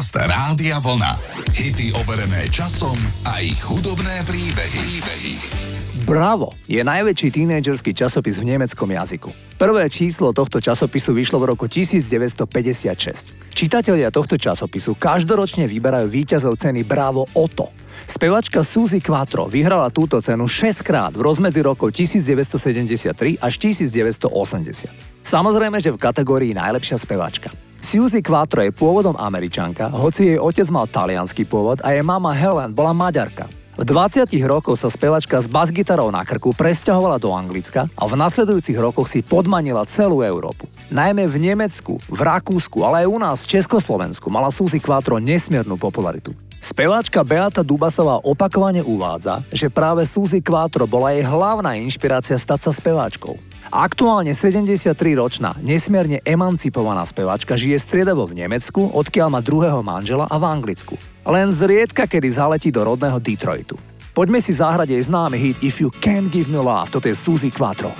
Podcast Rádia Vlna. Hity overené časom a ich hudobné príbehy. Bravo je najväčší tínedžerský časopis v nemeckom jazyku. Prvé číslo tohto časopisu vyšlo v roku 1956. Čitatelia tohto časopisu každoročne vyberajú víťazov ceny Bravo Otto. Spevačka Suzi Quatro vyhrala túto cenu 6-krát v rozmedzi rokov 1973 až 1980. Samozrejme, že v kategórii najlepšia spevačka. Suzi Quatro je pôvodom Američanka, hoci jej otec mal taliansky pôvod a jej mama Helen bola Maďarka. V 20 rokoch sa spevačka s basgitarou na krku presťahovala do Anglicka a v nasledujúcich rokoch si podmanila celú Európu. Najmä v Nemecku, v Rakúsku, ale aj u nás v Československu mala Suzi Quatro nesmiernu popularitu. Speváčka Beáta Dubasová opakovane uvádza, že práve Suzi Quatro bola jej hlavná inšpirácia stať sa speváčkou. Aktuálne 73-ročná, nesmierne emancipovaná speváčka žije striedavo v Nemecku, odkiaľ má druhého manžela, a v Anglicku. Len zriedka kedy zaletí do rodného Detroitu. Poďme si zahrať jej známy hit If You Can't Give Me Love, toto je Suzi Quatro.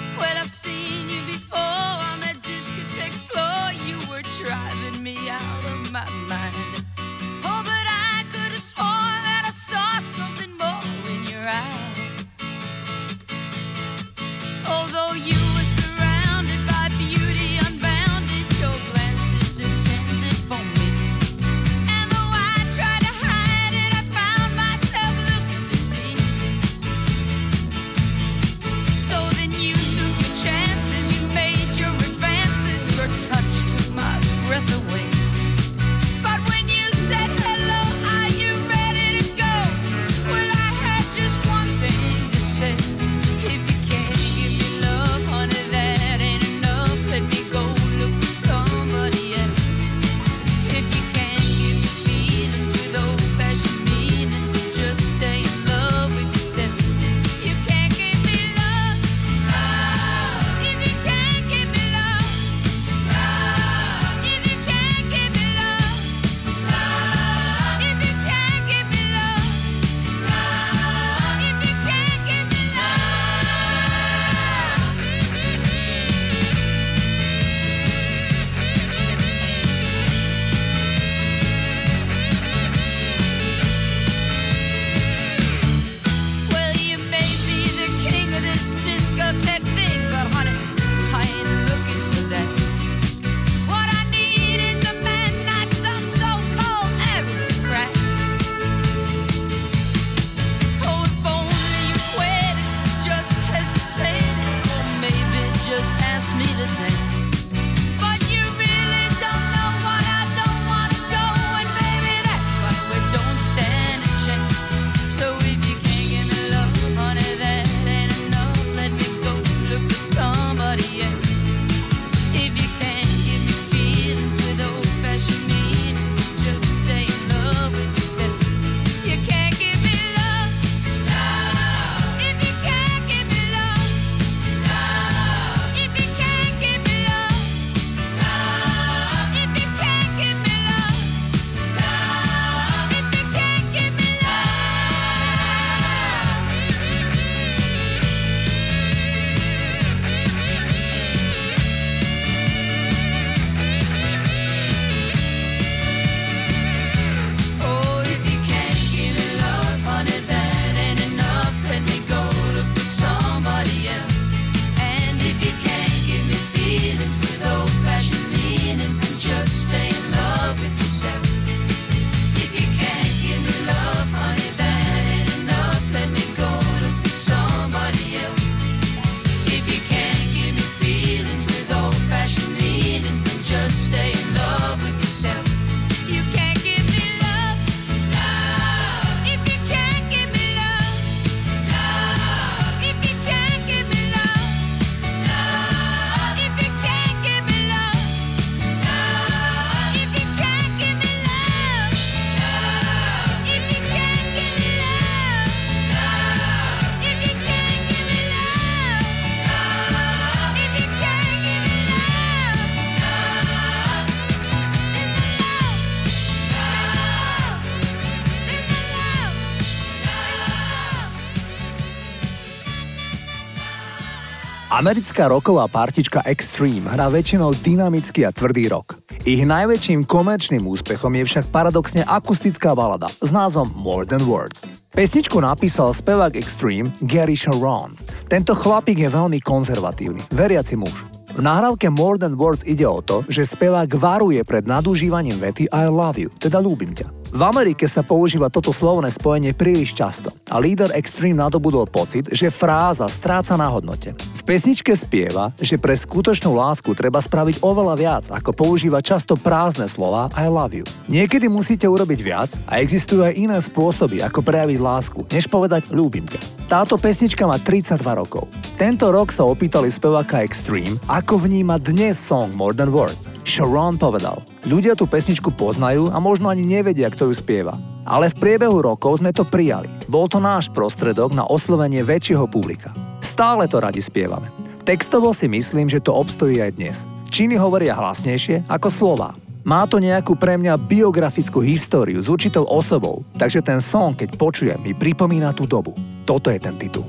Americká rocková partička Extreme hrá väčšinou dynamický a tvrdý rock. Ich najväčším komerčným úspechom je však paradoxne akustická balada s názvom More Than Words. Pesničku napísal spevák Extreme Gary Cherone. Tento chlapík je veľmi konzervatívny, veriaci muž. V nahrávke More Than Words ide o to, že spevák varuje pred nadužívaním vety I love you, teda ľúbim ťa. V Amerike sa používa toto slovné spojenie príliš často a líder Extreme nadobudol pocit, že fráza stráca na hodnote. V pesničke spieva, že pre skutočnú lásku treba spraviť oveľa viac, ako používa často prázdne slova I love you. Niekedy musíte urobiť viac a existujú aj iné spôsoby, ako prejaviť lásku, než povedať ľúbim ťa. Táto pesnička má 32 rokov. Tento rok sa opýtali speváka Extreme, ako vníma dnes song More Than Words. Cherone povedal, ľudia tú pesničku poznajú a možno ani nevedia, kto ju spieva. Ale v priebehu rokov sme to prijali. Bol to náš prostredok na oslovenie väčšieho publika. Stále to radi spievame. Textovo si myslím, že to obstojí aj dnes. Činy hovoria hlasnejšie ako slová. Má to nejakú pre mňa biografickú históriu s určitou osobou, takže ten song, keď počujem, mi pripomína tú dobu. Toto je ten titul.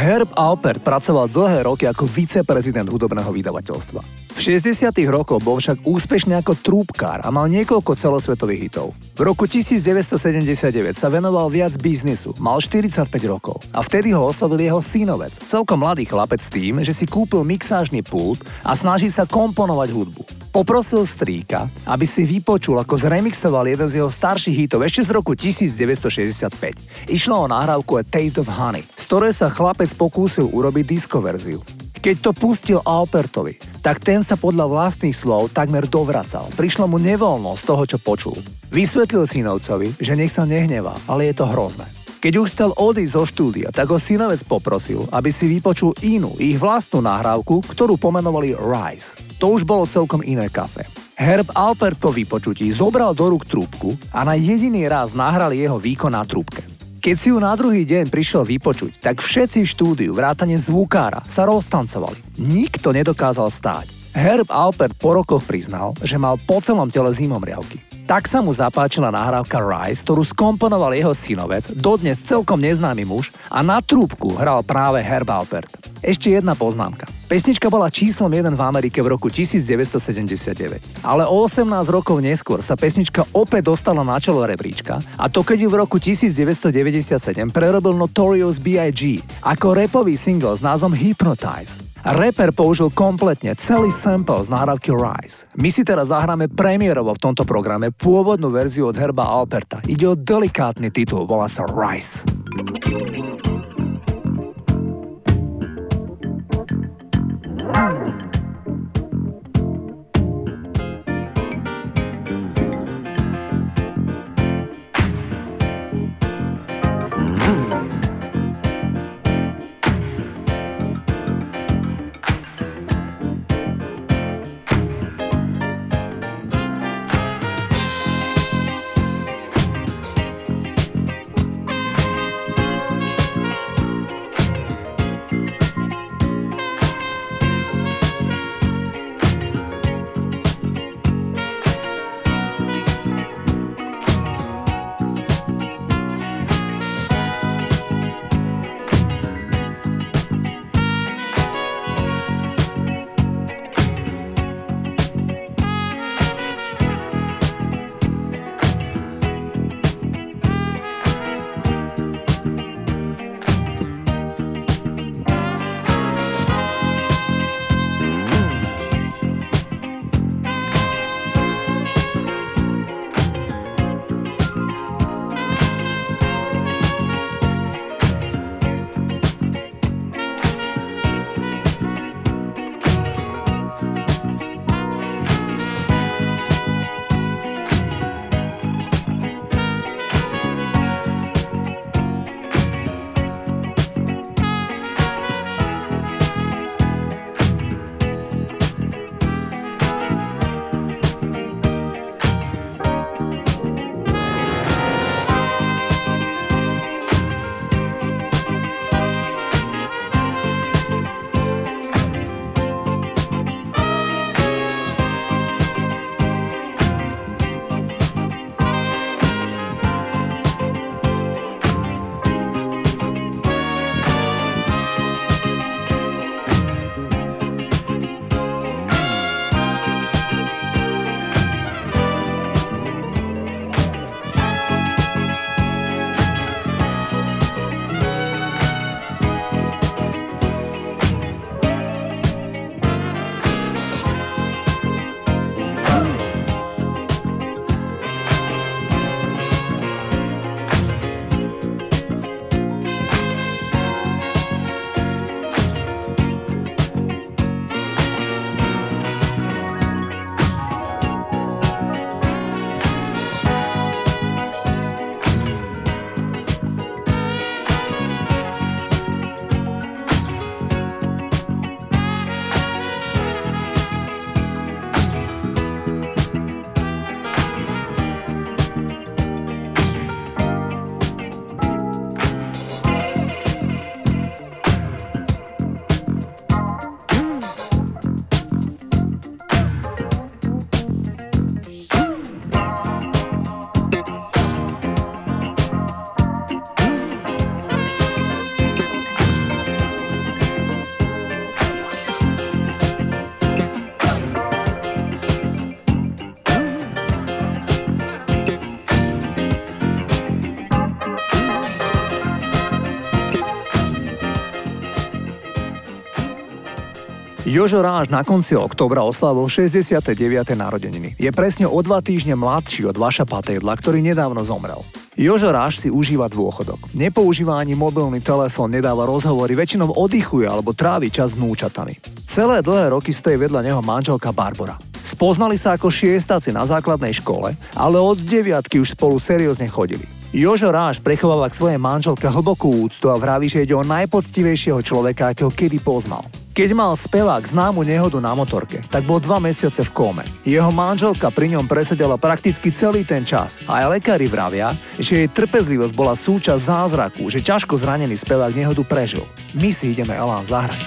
Herb Alpert pracoval dlhé roky ako viceprezident hudobného vydavateľstva. V 60. rokoch bol však úspešný ako trúbkár a mal niekoľko celosvetových hitov. V roku 1979 sa venoval viac biznisu, mal 45 rokov a vtedy ho oslovil jeho synovec, celkom mladý chlapec s tým, že si kúpil mixážny pult a snaží sa komponovať hudbu. Poprosil strýka, aby si vypočul, ako zremixoval jeden z jeho starších hitov ešte z roku 1965. Išlo o nahrávku A Taste of Honey, z ktorej sa chlapec pokúsil urobiť diskoverziu. Keď to pustil Alpertovi, tak ten sa podľa vlastných slov takmer dovracal. Prišlo mu nevoľnosť toho, čo počul. Vysvetlil synovcovi, že nech sa nehnevá, ale je to hrozné. Keď už chcel odísť zo štúdia, tak ho synovec poprosil, aby si vypočul inú, ich vlastnú nahrávku, ktorú pomenovali RISE. To už bolo celkom iné kafe. Herb Alpert po vypočutí zobral do rúk trúbku a na jediný raz nahrali jeho výkon na trúbke. Keď si ju na druhý deň prišiel vypočuť, tak všetci v štúdiu, vrátane zvukára, sa roztancovali. Nikto nedokázal stáť. Herb Alpert po rokoch priznal, že mal po celom tele zimomriavky. Tak sa mu zapáčila nahrávka Rise, ktorú skomponoval jeho synovec, dodnes celkom neznámy muž, a na trúbku hral práve Herb Alpert. Ešte jedna poznámka. Pesnička bola číslom 1 v Amerike v roku 1979, ale o 18 rokov neskôr sa pesnička opäť dostala na čelo rebríčka, a to keď ju v roku 1997 prerobil Notorious B.I.G. ako rapový single s názvom Hypnotize. Rapper použil kompletne celý sample z nahrávky Rise. My si teraz zahráme premiérovo v tomto programe pôvodnú verziu od Herba Alperta. Ide o delikátny titul, volá sa Rise. Jožo Ráž na konci októbra oslavil 69. narodeniny. Je presne o 2 týždne mladší od Vaša Patejdla, ktorý nedávno zomrel. Jožo Ráž si užíva dôchodok. Nepoužíva ani mobilný telefón, nedáva rozhovory, väčšinou oddychuje alebo trávi čas s núčatami. Celé dlhé roky stojí vedľa neho manželka Barbora. Spoznali sa ako šiestáci na základnej škole, ale od 9 už spolu seriózne chodili. Jožo Ráž prechováva k svojej manželke hlbokú úctu a vraví, že ide o najpoctivejšieho človeka, akého kedy poznal. Keď mal spevák známu nehodu na motorke, tak bol 2 mesiace v kóme. Jeho manželka pri ňom presedela prakticky celý ten čas a aj lekári vravia, že jej trpezlivosť bola súčasť zázraku, že ťažko zranený spevák nehodu prežil. My si ideme Elán zahrať.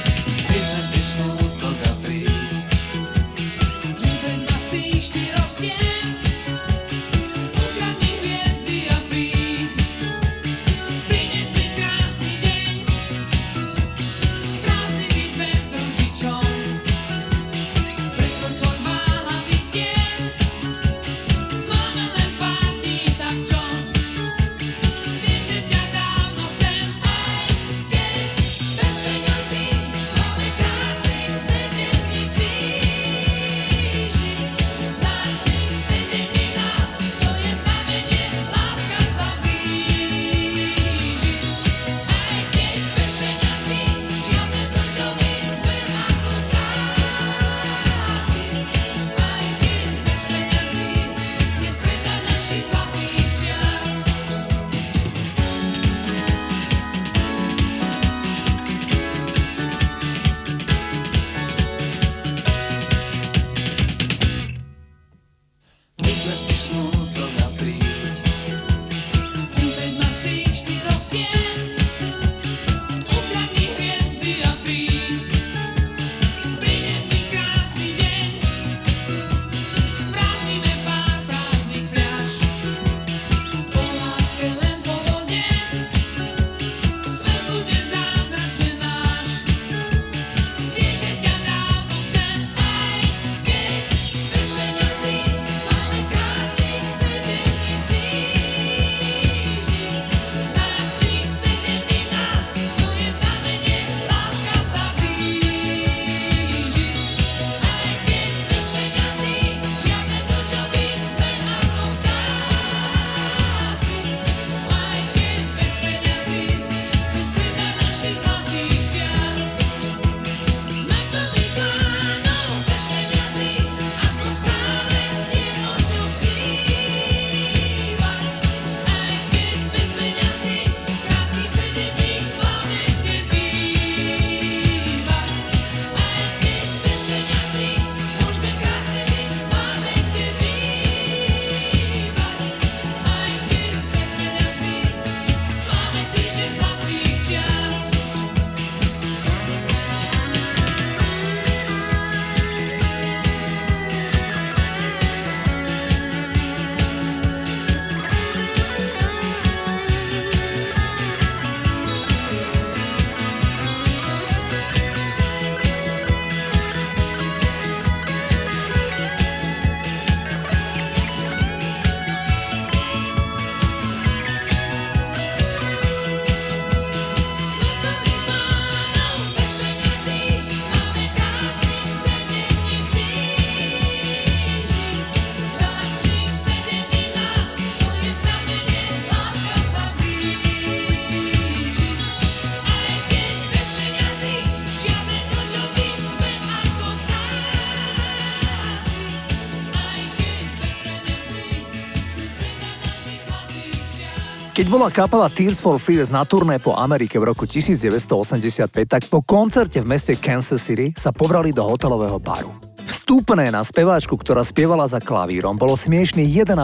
Keď bola kapela Tears for Fears na turné po Amerike v roku 1985, tak po koncerte v meste Kansas City sa pobrali do hotelového baru. Vstupné na speváčku, ktorá spievala za klavírom, bolo smiešný $1,5.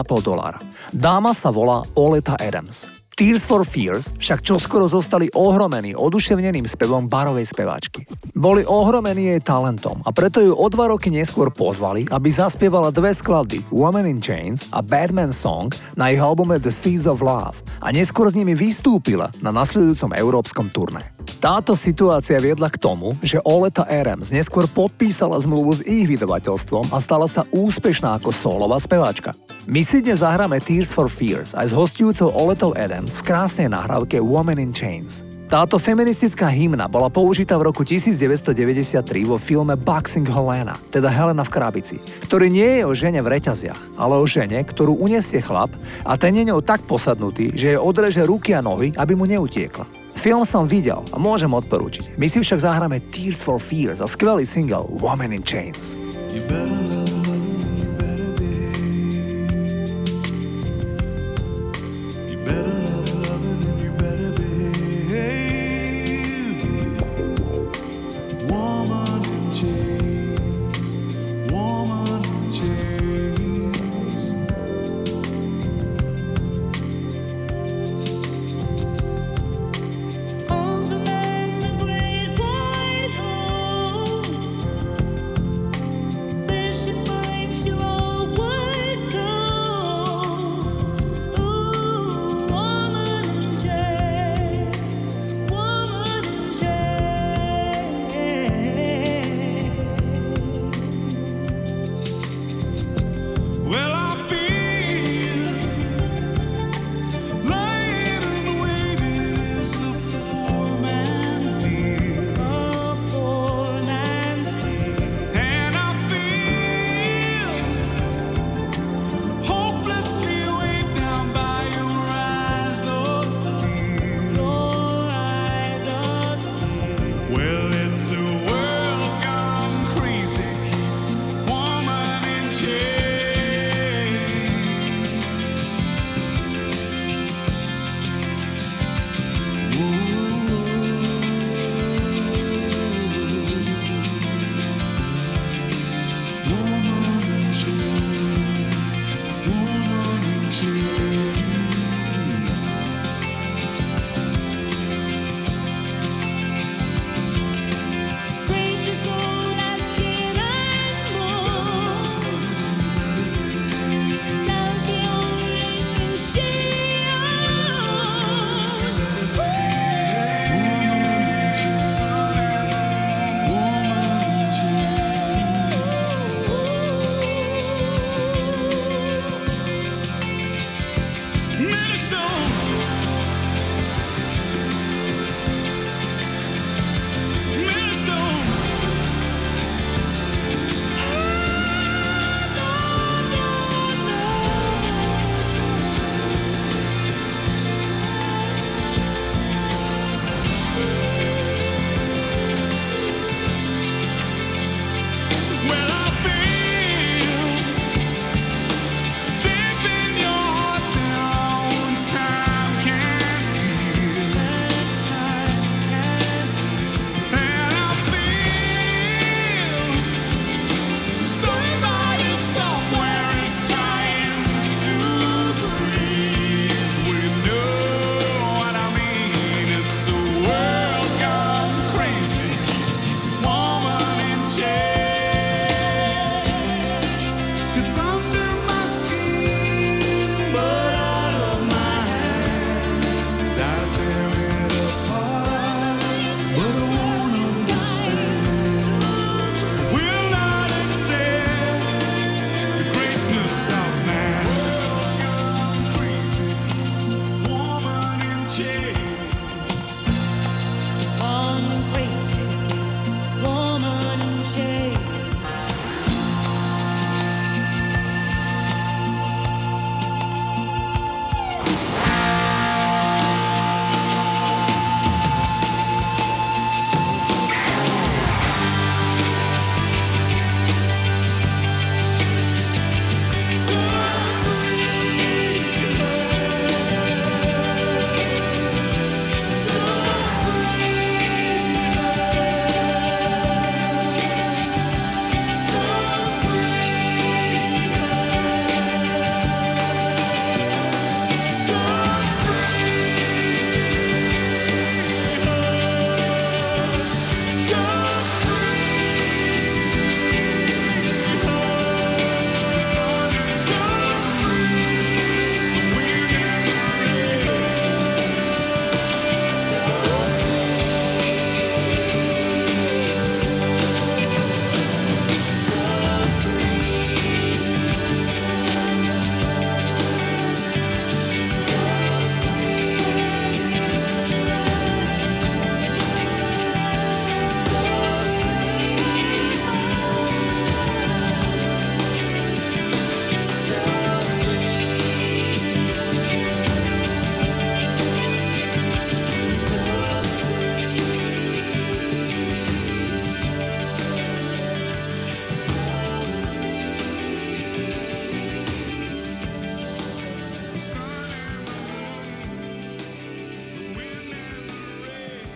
Dáma sa volá Oleta Adams. Tears for Fears však čoskoro zostali ohromení oduševneným spevom barovej speváčky. Boli ohromení jej talentom a preto ju o 2 roky neskôr pozvali, aby zaspievala 2 skladby Women in Chains a Bad Man Song na ich albume The Seas of Love a neskôr s nimi vystúpila na nasledujúcom európskom turné. Táto situácia viedla k tomu, že Oleta Adams neskôr podpísala zmluvu s ich vydavateľstvom a stala sa úspešná ako solová speváčka. My si dnes zahráme Tears for Fears aj s hostujúcou Oletou Adams v krásnej nahrávke Women in Chains. Táto feministická hymna bola použitá v roku 1993 vo filme Boxing Helena, teda Helena v krabici, ktorý nie je o žene v reťaziach, ale o žene, ktorú uniesie chlap a ten je ňou tak posadnutý, že jej odreže ruky a nohy, aby mu neutiekla. Film som videl a môžem odporúčiť. My si však zahráme Tears for Fears a skvelý single Women in Chains.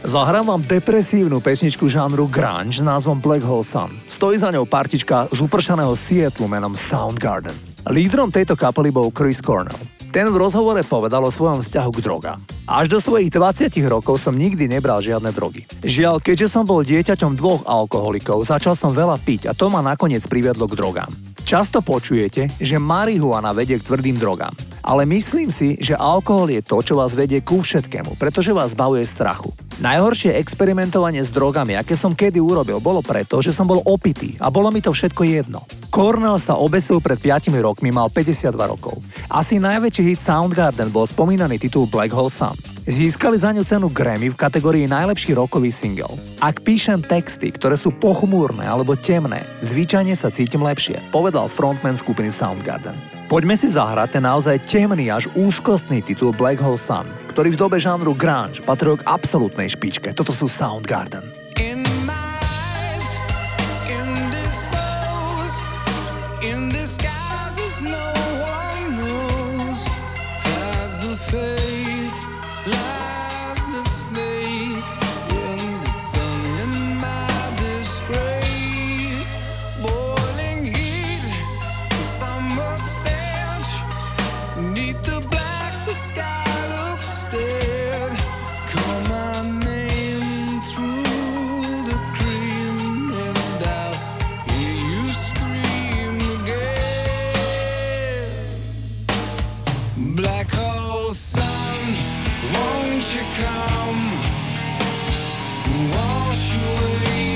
Zahrám vám depresívnu pesničku žánru grunge s názvom Black Hole Sun. Stojí za ňou partička z upršaného Seattlu menom Soundgarden. Lídrom tejto kapely bol Chris Cornell. Ten v rozhovore povedal o svojom vzťahu k drogám. Až do svojich 20 rokov som nikdy nebral žiadne drogy. Žiaľ, keďže som bol dieťaťom dvoch alkoholikov, začal som veľa piť a to ma nakoniec priviedlo k drogám. Často počujete, že marihuana vedie k tvrdým drogám, ale myslím si, že alkohol je to, čo vás vedie ku všetkému, pretože vás zbavuje strachu. Najhoršie experimentovanie s drogami, aké som kedy urobil, bolo preto, že som bol opitý a bolo mi to všetko jedno. Cornell sa obesil pred 5 rokmi, mal 52 rokov. Asi najväčší hit Soundgarden bol spomínaný titul Black Hole Sun. Získali za ňu cenu Grammy v kategórii najlepší rockový single. Ak píšem texty, ktoré sú pochmúrne alebo temné, zvyčajne sa cítim lepšie, povedal frontman skupiny Soundgarden. Poďme si zahrať ten naozaj temný až úzkostný titul Black Hole Sun, ktorý v dobe žánru grunge patril k absolútnej špičke. Toto sú Soundgarden. Sun, won't you come? Wash away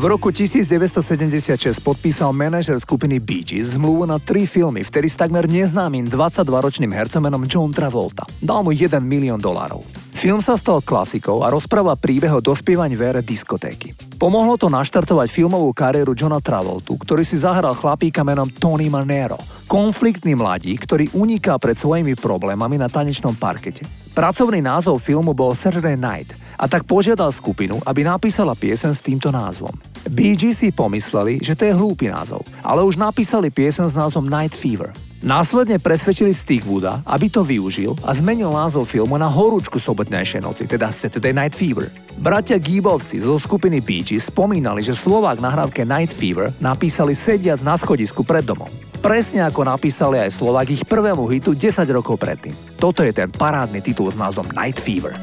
V roku 1976 podpísal manažer skupiny Bee Gees zmluvu na 3 filmy, vtedy s takmer neznámym 22-ročným hercomenom John Travolta. Dal mu $1 milión. Film sa stal klasikou a rozpráva príbeh o dospievaní v ére diskotéky. Pomohlo to naštartovať filmovú kariéru Johna Travoltu, ktorý si zahral chlapíka menom Tony Manero, konfliktný mladík, ktorý uniká pred svojimi problémami na tanečnom parkete. Pracovný názov filmu bol Saturday Night, a tak požiadal skupinu, aby napísala pieseň s týmto názvom. Bee Gees si pomysleli, že to je hlúpy názov, ale už napísali pieseň s názvom Night Fever. Následne presvedčili Stigwooda, aby to využil a zmenil názov filmu na horúčku sobotnejšej noci, teda Saturday Night Fever. Bratia Gíbovci zo skupiny Bee Gees spomínali, že slovák nahrávke Night Fever napísali sediac na schodisku pred domom. Presne ako napísali aj slovák ich prvému hitu 10 rokov predtým. Toto je ten parádny titul s názvom Night Fever.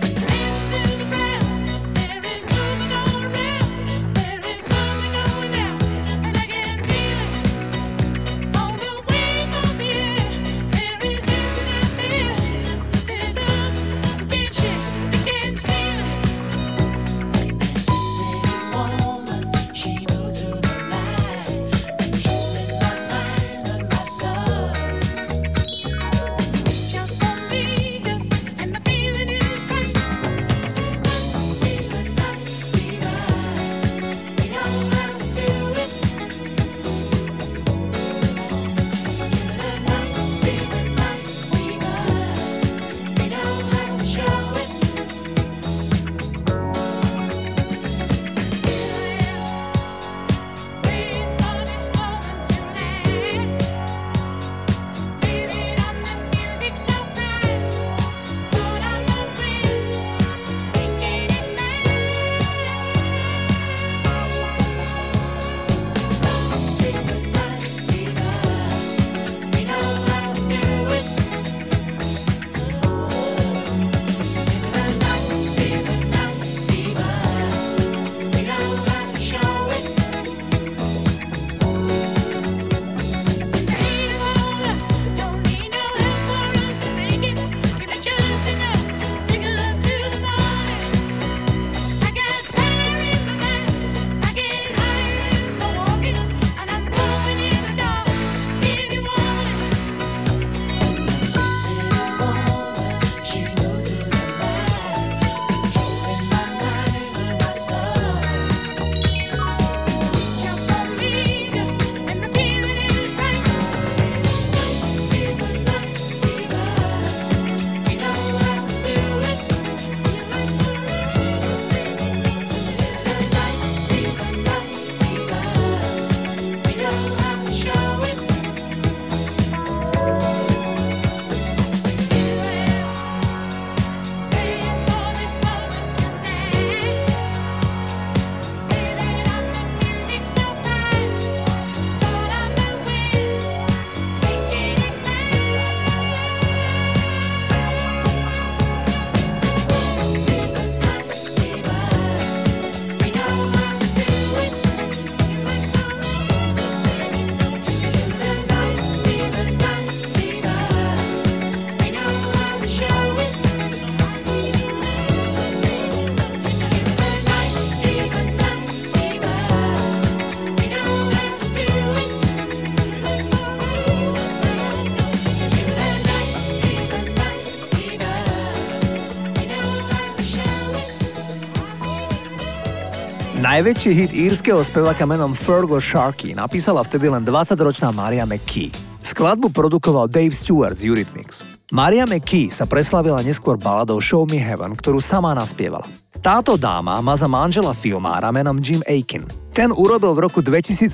Najväčší hit írskeho speváka menom Fergal Sharkey napísala vtedy len 20-ročná Maria McKee. Skladbu produkoval Dave Stewart z Eurythmics. Maria McKee sa preslavila neskôr baladou Show Me Heaven, ktorú sama naspievala. Táto dáma má za manžela filmára menom Jim Akin. Ten urobil v roku 2018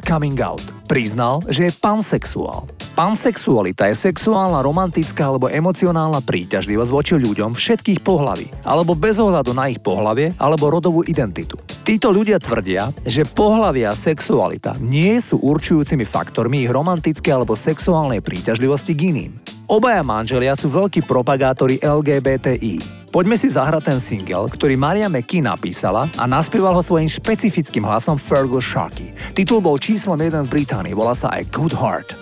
Coming Out. Priznal, že je pansexuál. Pansexualita je sexuálna, romantická alebo emocionálna príťažlivosť voči ľuďom všetkých pohlaví, alebo bez ohľadu na ich pohlavie alebo rodovú identitu. Títo ľudia tvrdia, že pohlavia a sexualita nie sú určujúcimi faktormi ich romantickej alebo sexuálnej príťažlivosti k iným. Obaja manželia sú veľkí propagátori LGBTI. Poďme si zahrať ten single, ktorý Maria McKee napísala a naspieval ho svojím špecifickým hlasom Fergal Sharkey. Titul bol číslom 1 v Británii, volá sa A Good Heart.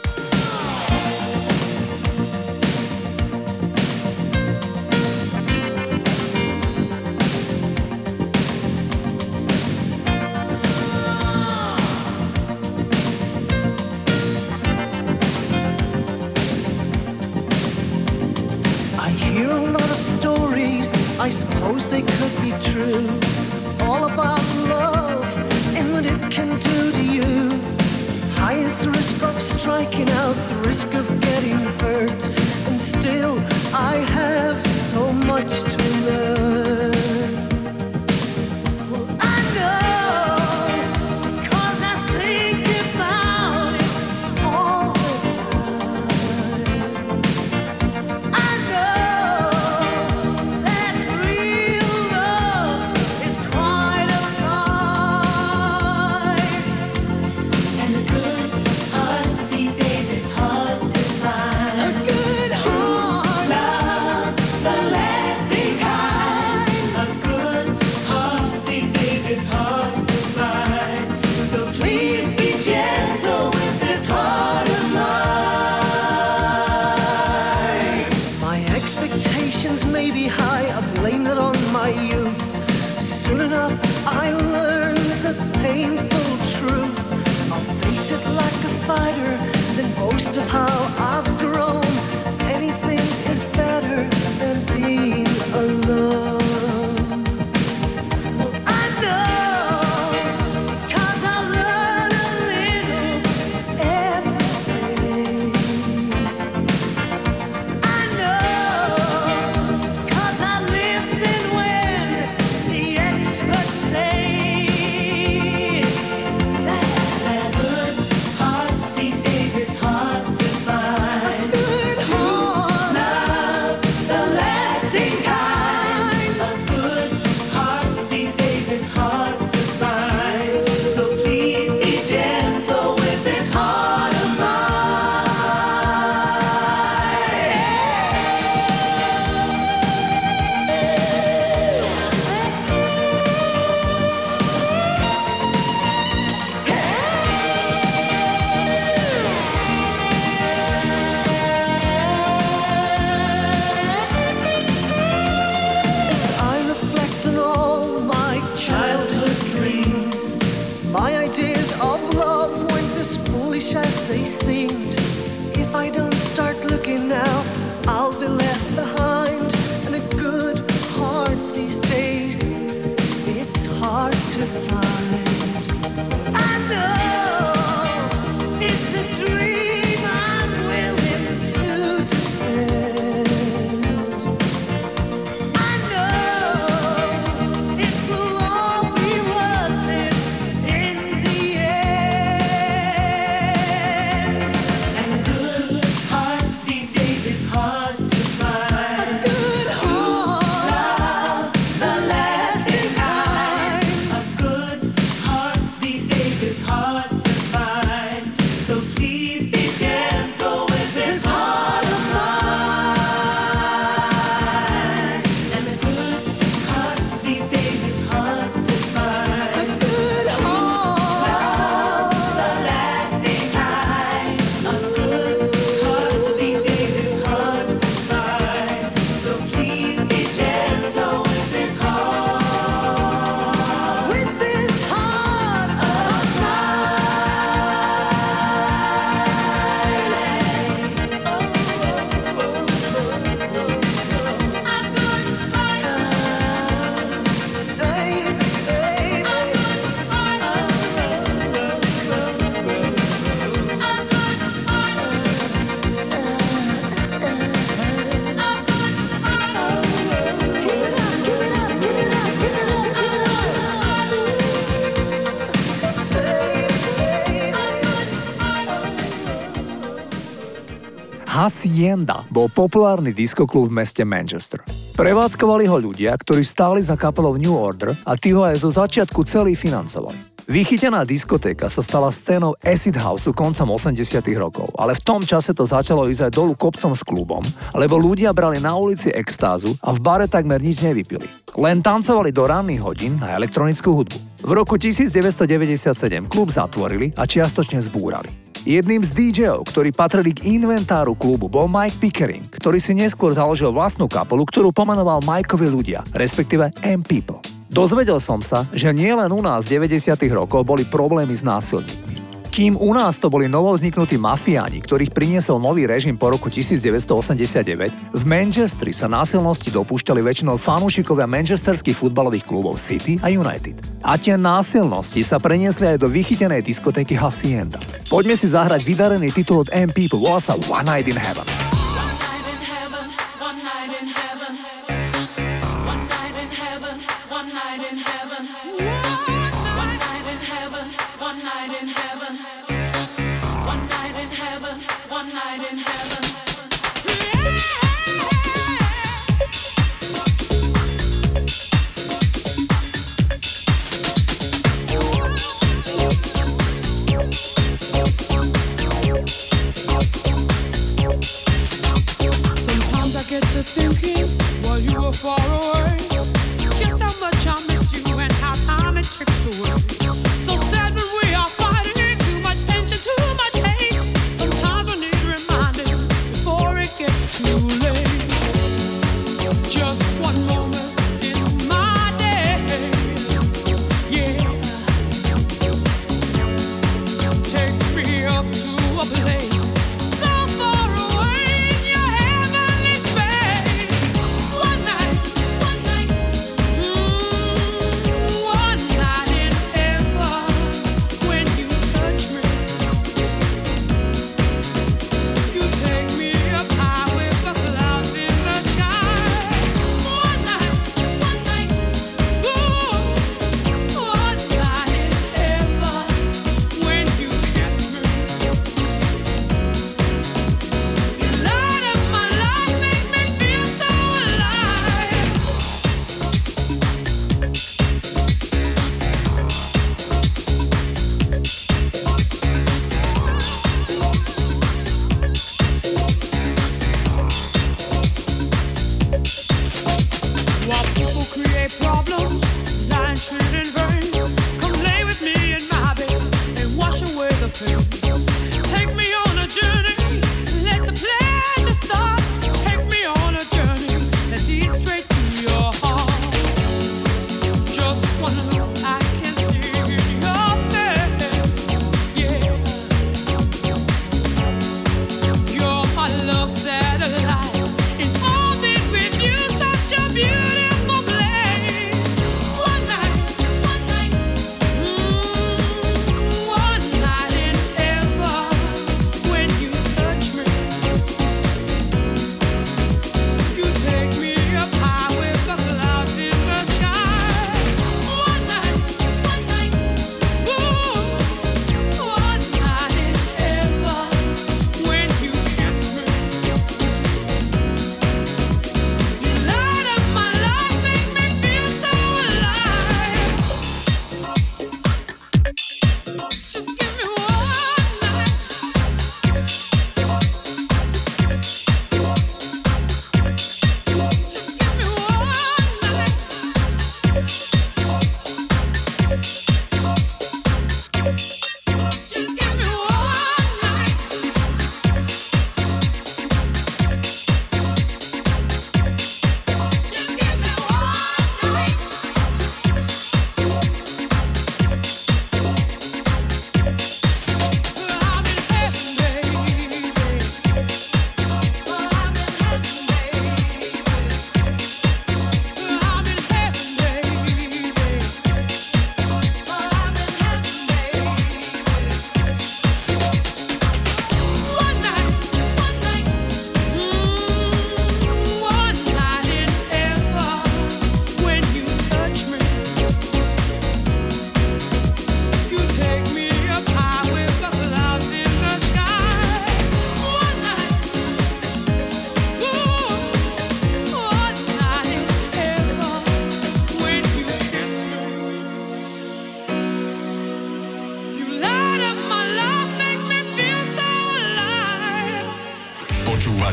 Soon enough I learned the painful truth. I'll face it like a fighter, then boast of how I've grown. Anything is better than being alone. Hacienda bol populárny diskoklub v meste Manchester. Prevádzkovali ho ľudia, ktorí stáli za kapelou New Order a tí ho aj zo začiatku celý financovali. Vychytená diskotéka sa stala scénou acid houseu koncom 80. rokov, ale v tom čase to začalo ísť aj dolu kopcom s klubom, lebo ľudia brali na ulici extázu a v bare takmer nič nevypili. Len tancovali do ranných hodín na elektronickú hudbu. V roku 1997 klub zatvorili a čiastočne zbúrali. Jedným z DJov, ktorí patrili k inventáru klubu, bol Mike Pickering, ktorý si neskôr založil vlastnú kapelu, ktorú pomenoval Mikeovi ľudia, respektíve M-People. Dozvedel som sa, že nielen u nás v 90. rokoch boli problémy s násilníkmi. Kým u nás to boli novovzniknutí mafiáni, ktorých priniesol nový režim po roku 1989, v Manchestri sa násilnosti dopúšťali väčšinou fanúšikovia manchesterských futbalových klubov City a United. A tie násilnosti sa preniesli aj do vychytenej diskotéky Hacienda. Poďme si zahrať vydarený titul od M-People, volá sa One Night in Heaven. Thinking while you were far away, just how much I miss you and how time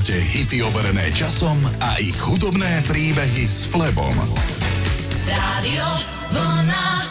Počúvate hity overené časom a ich hudobné príbehy s Flebom. Rádio Vlna.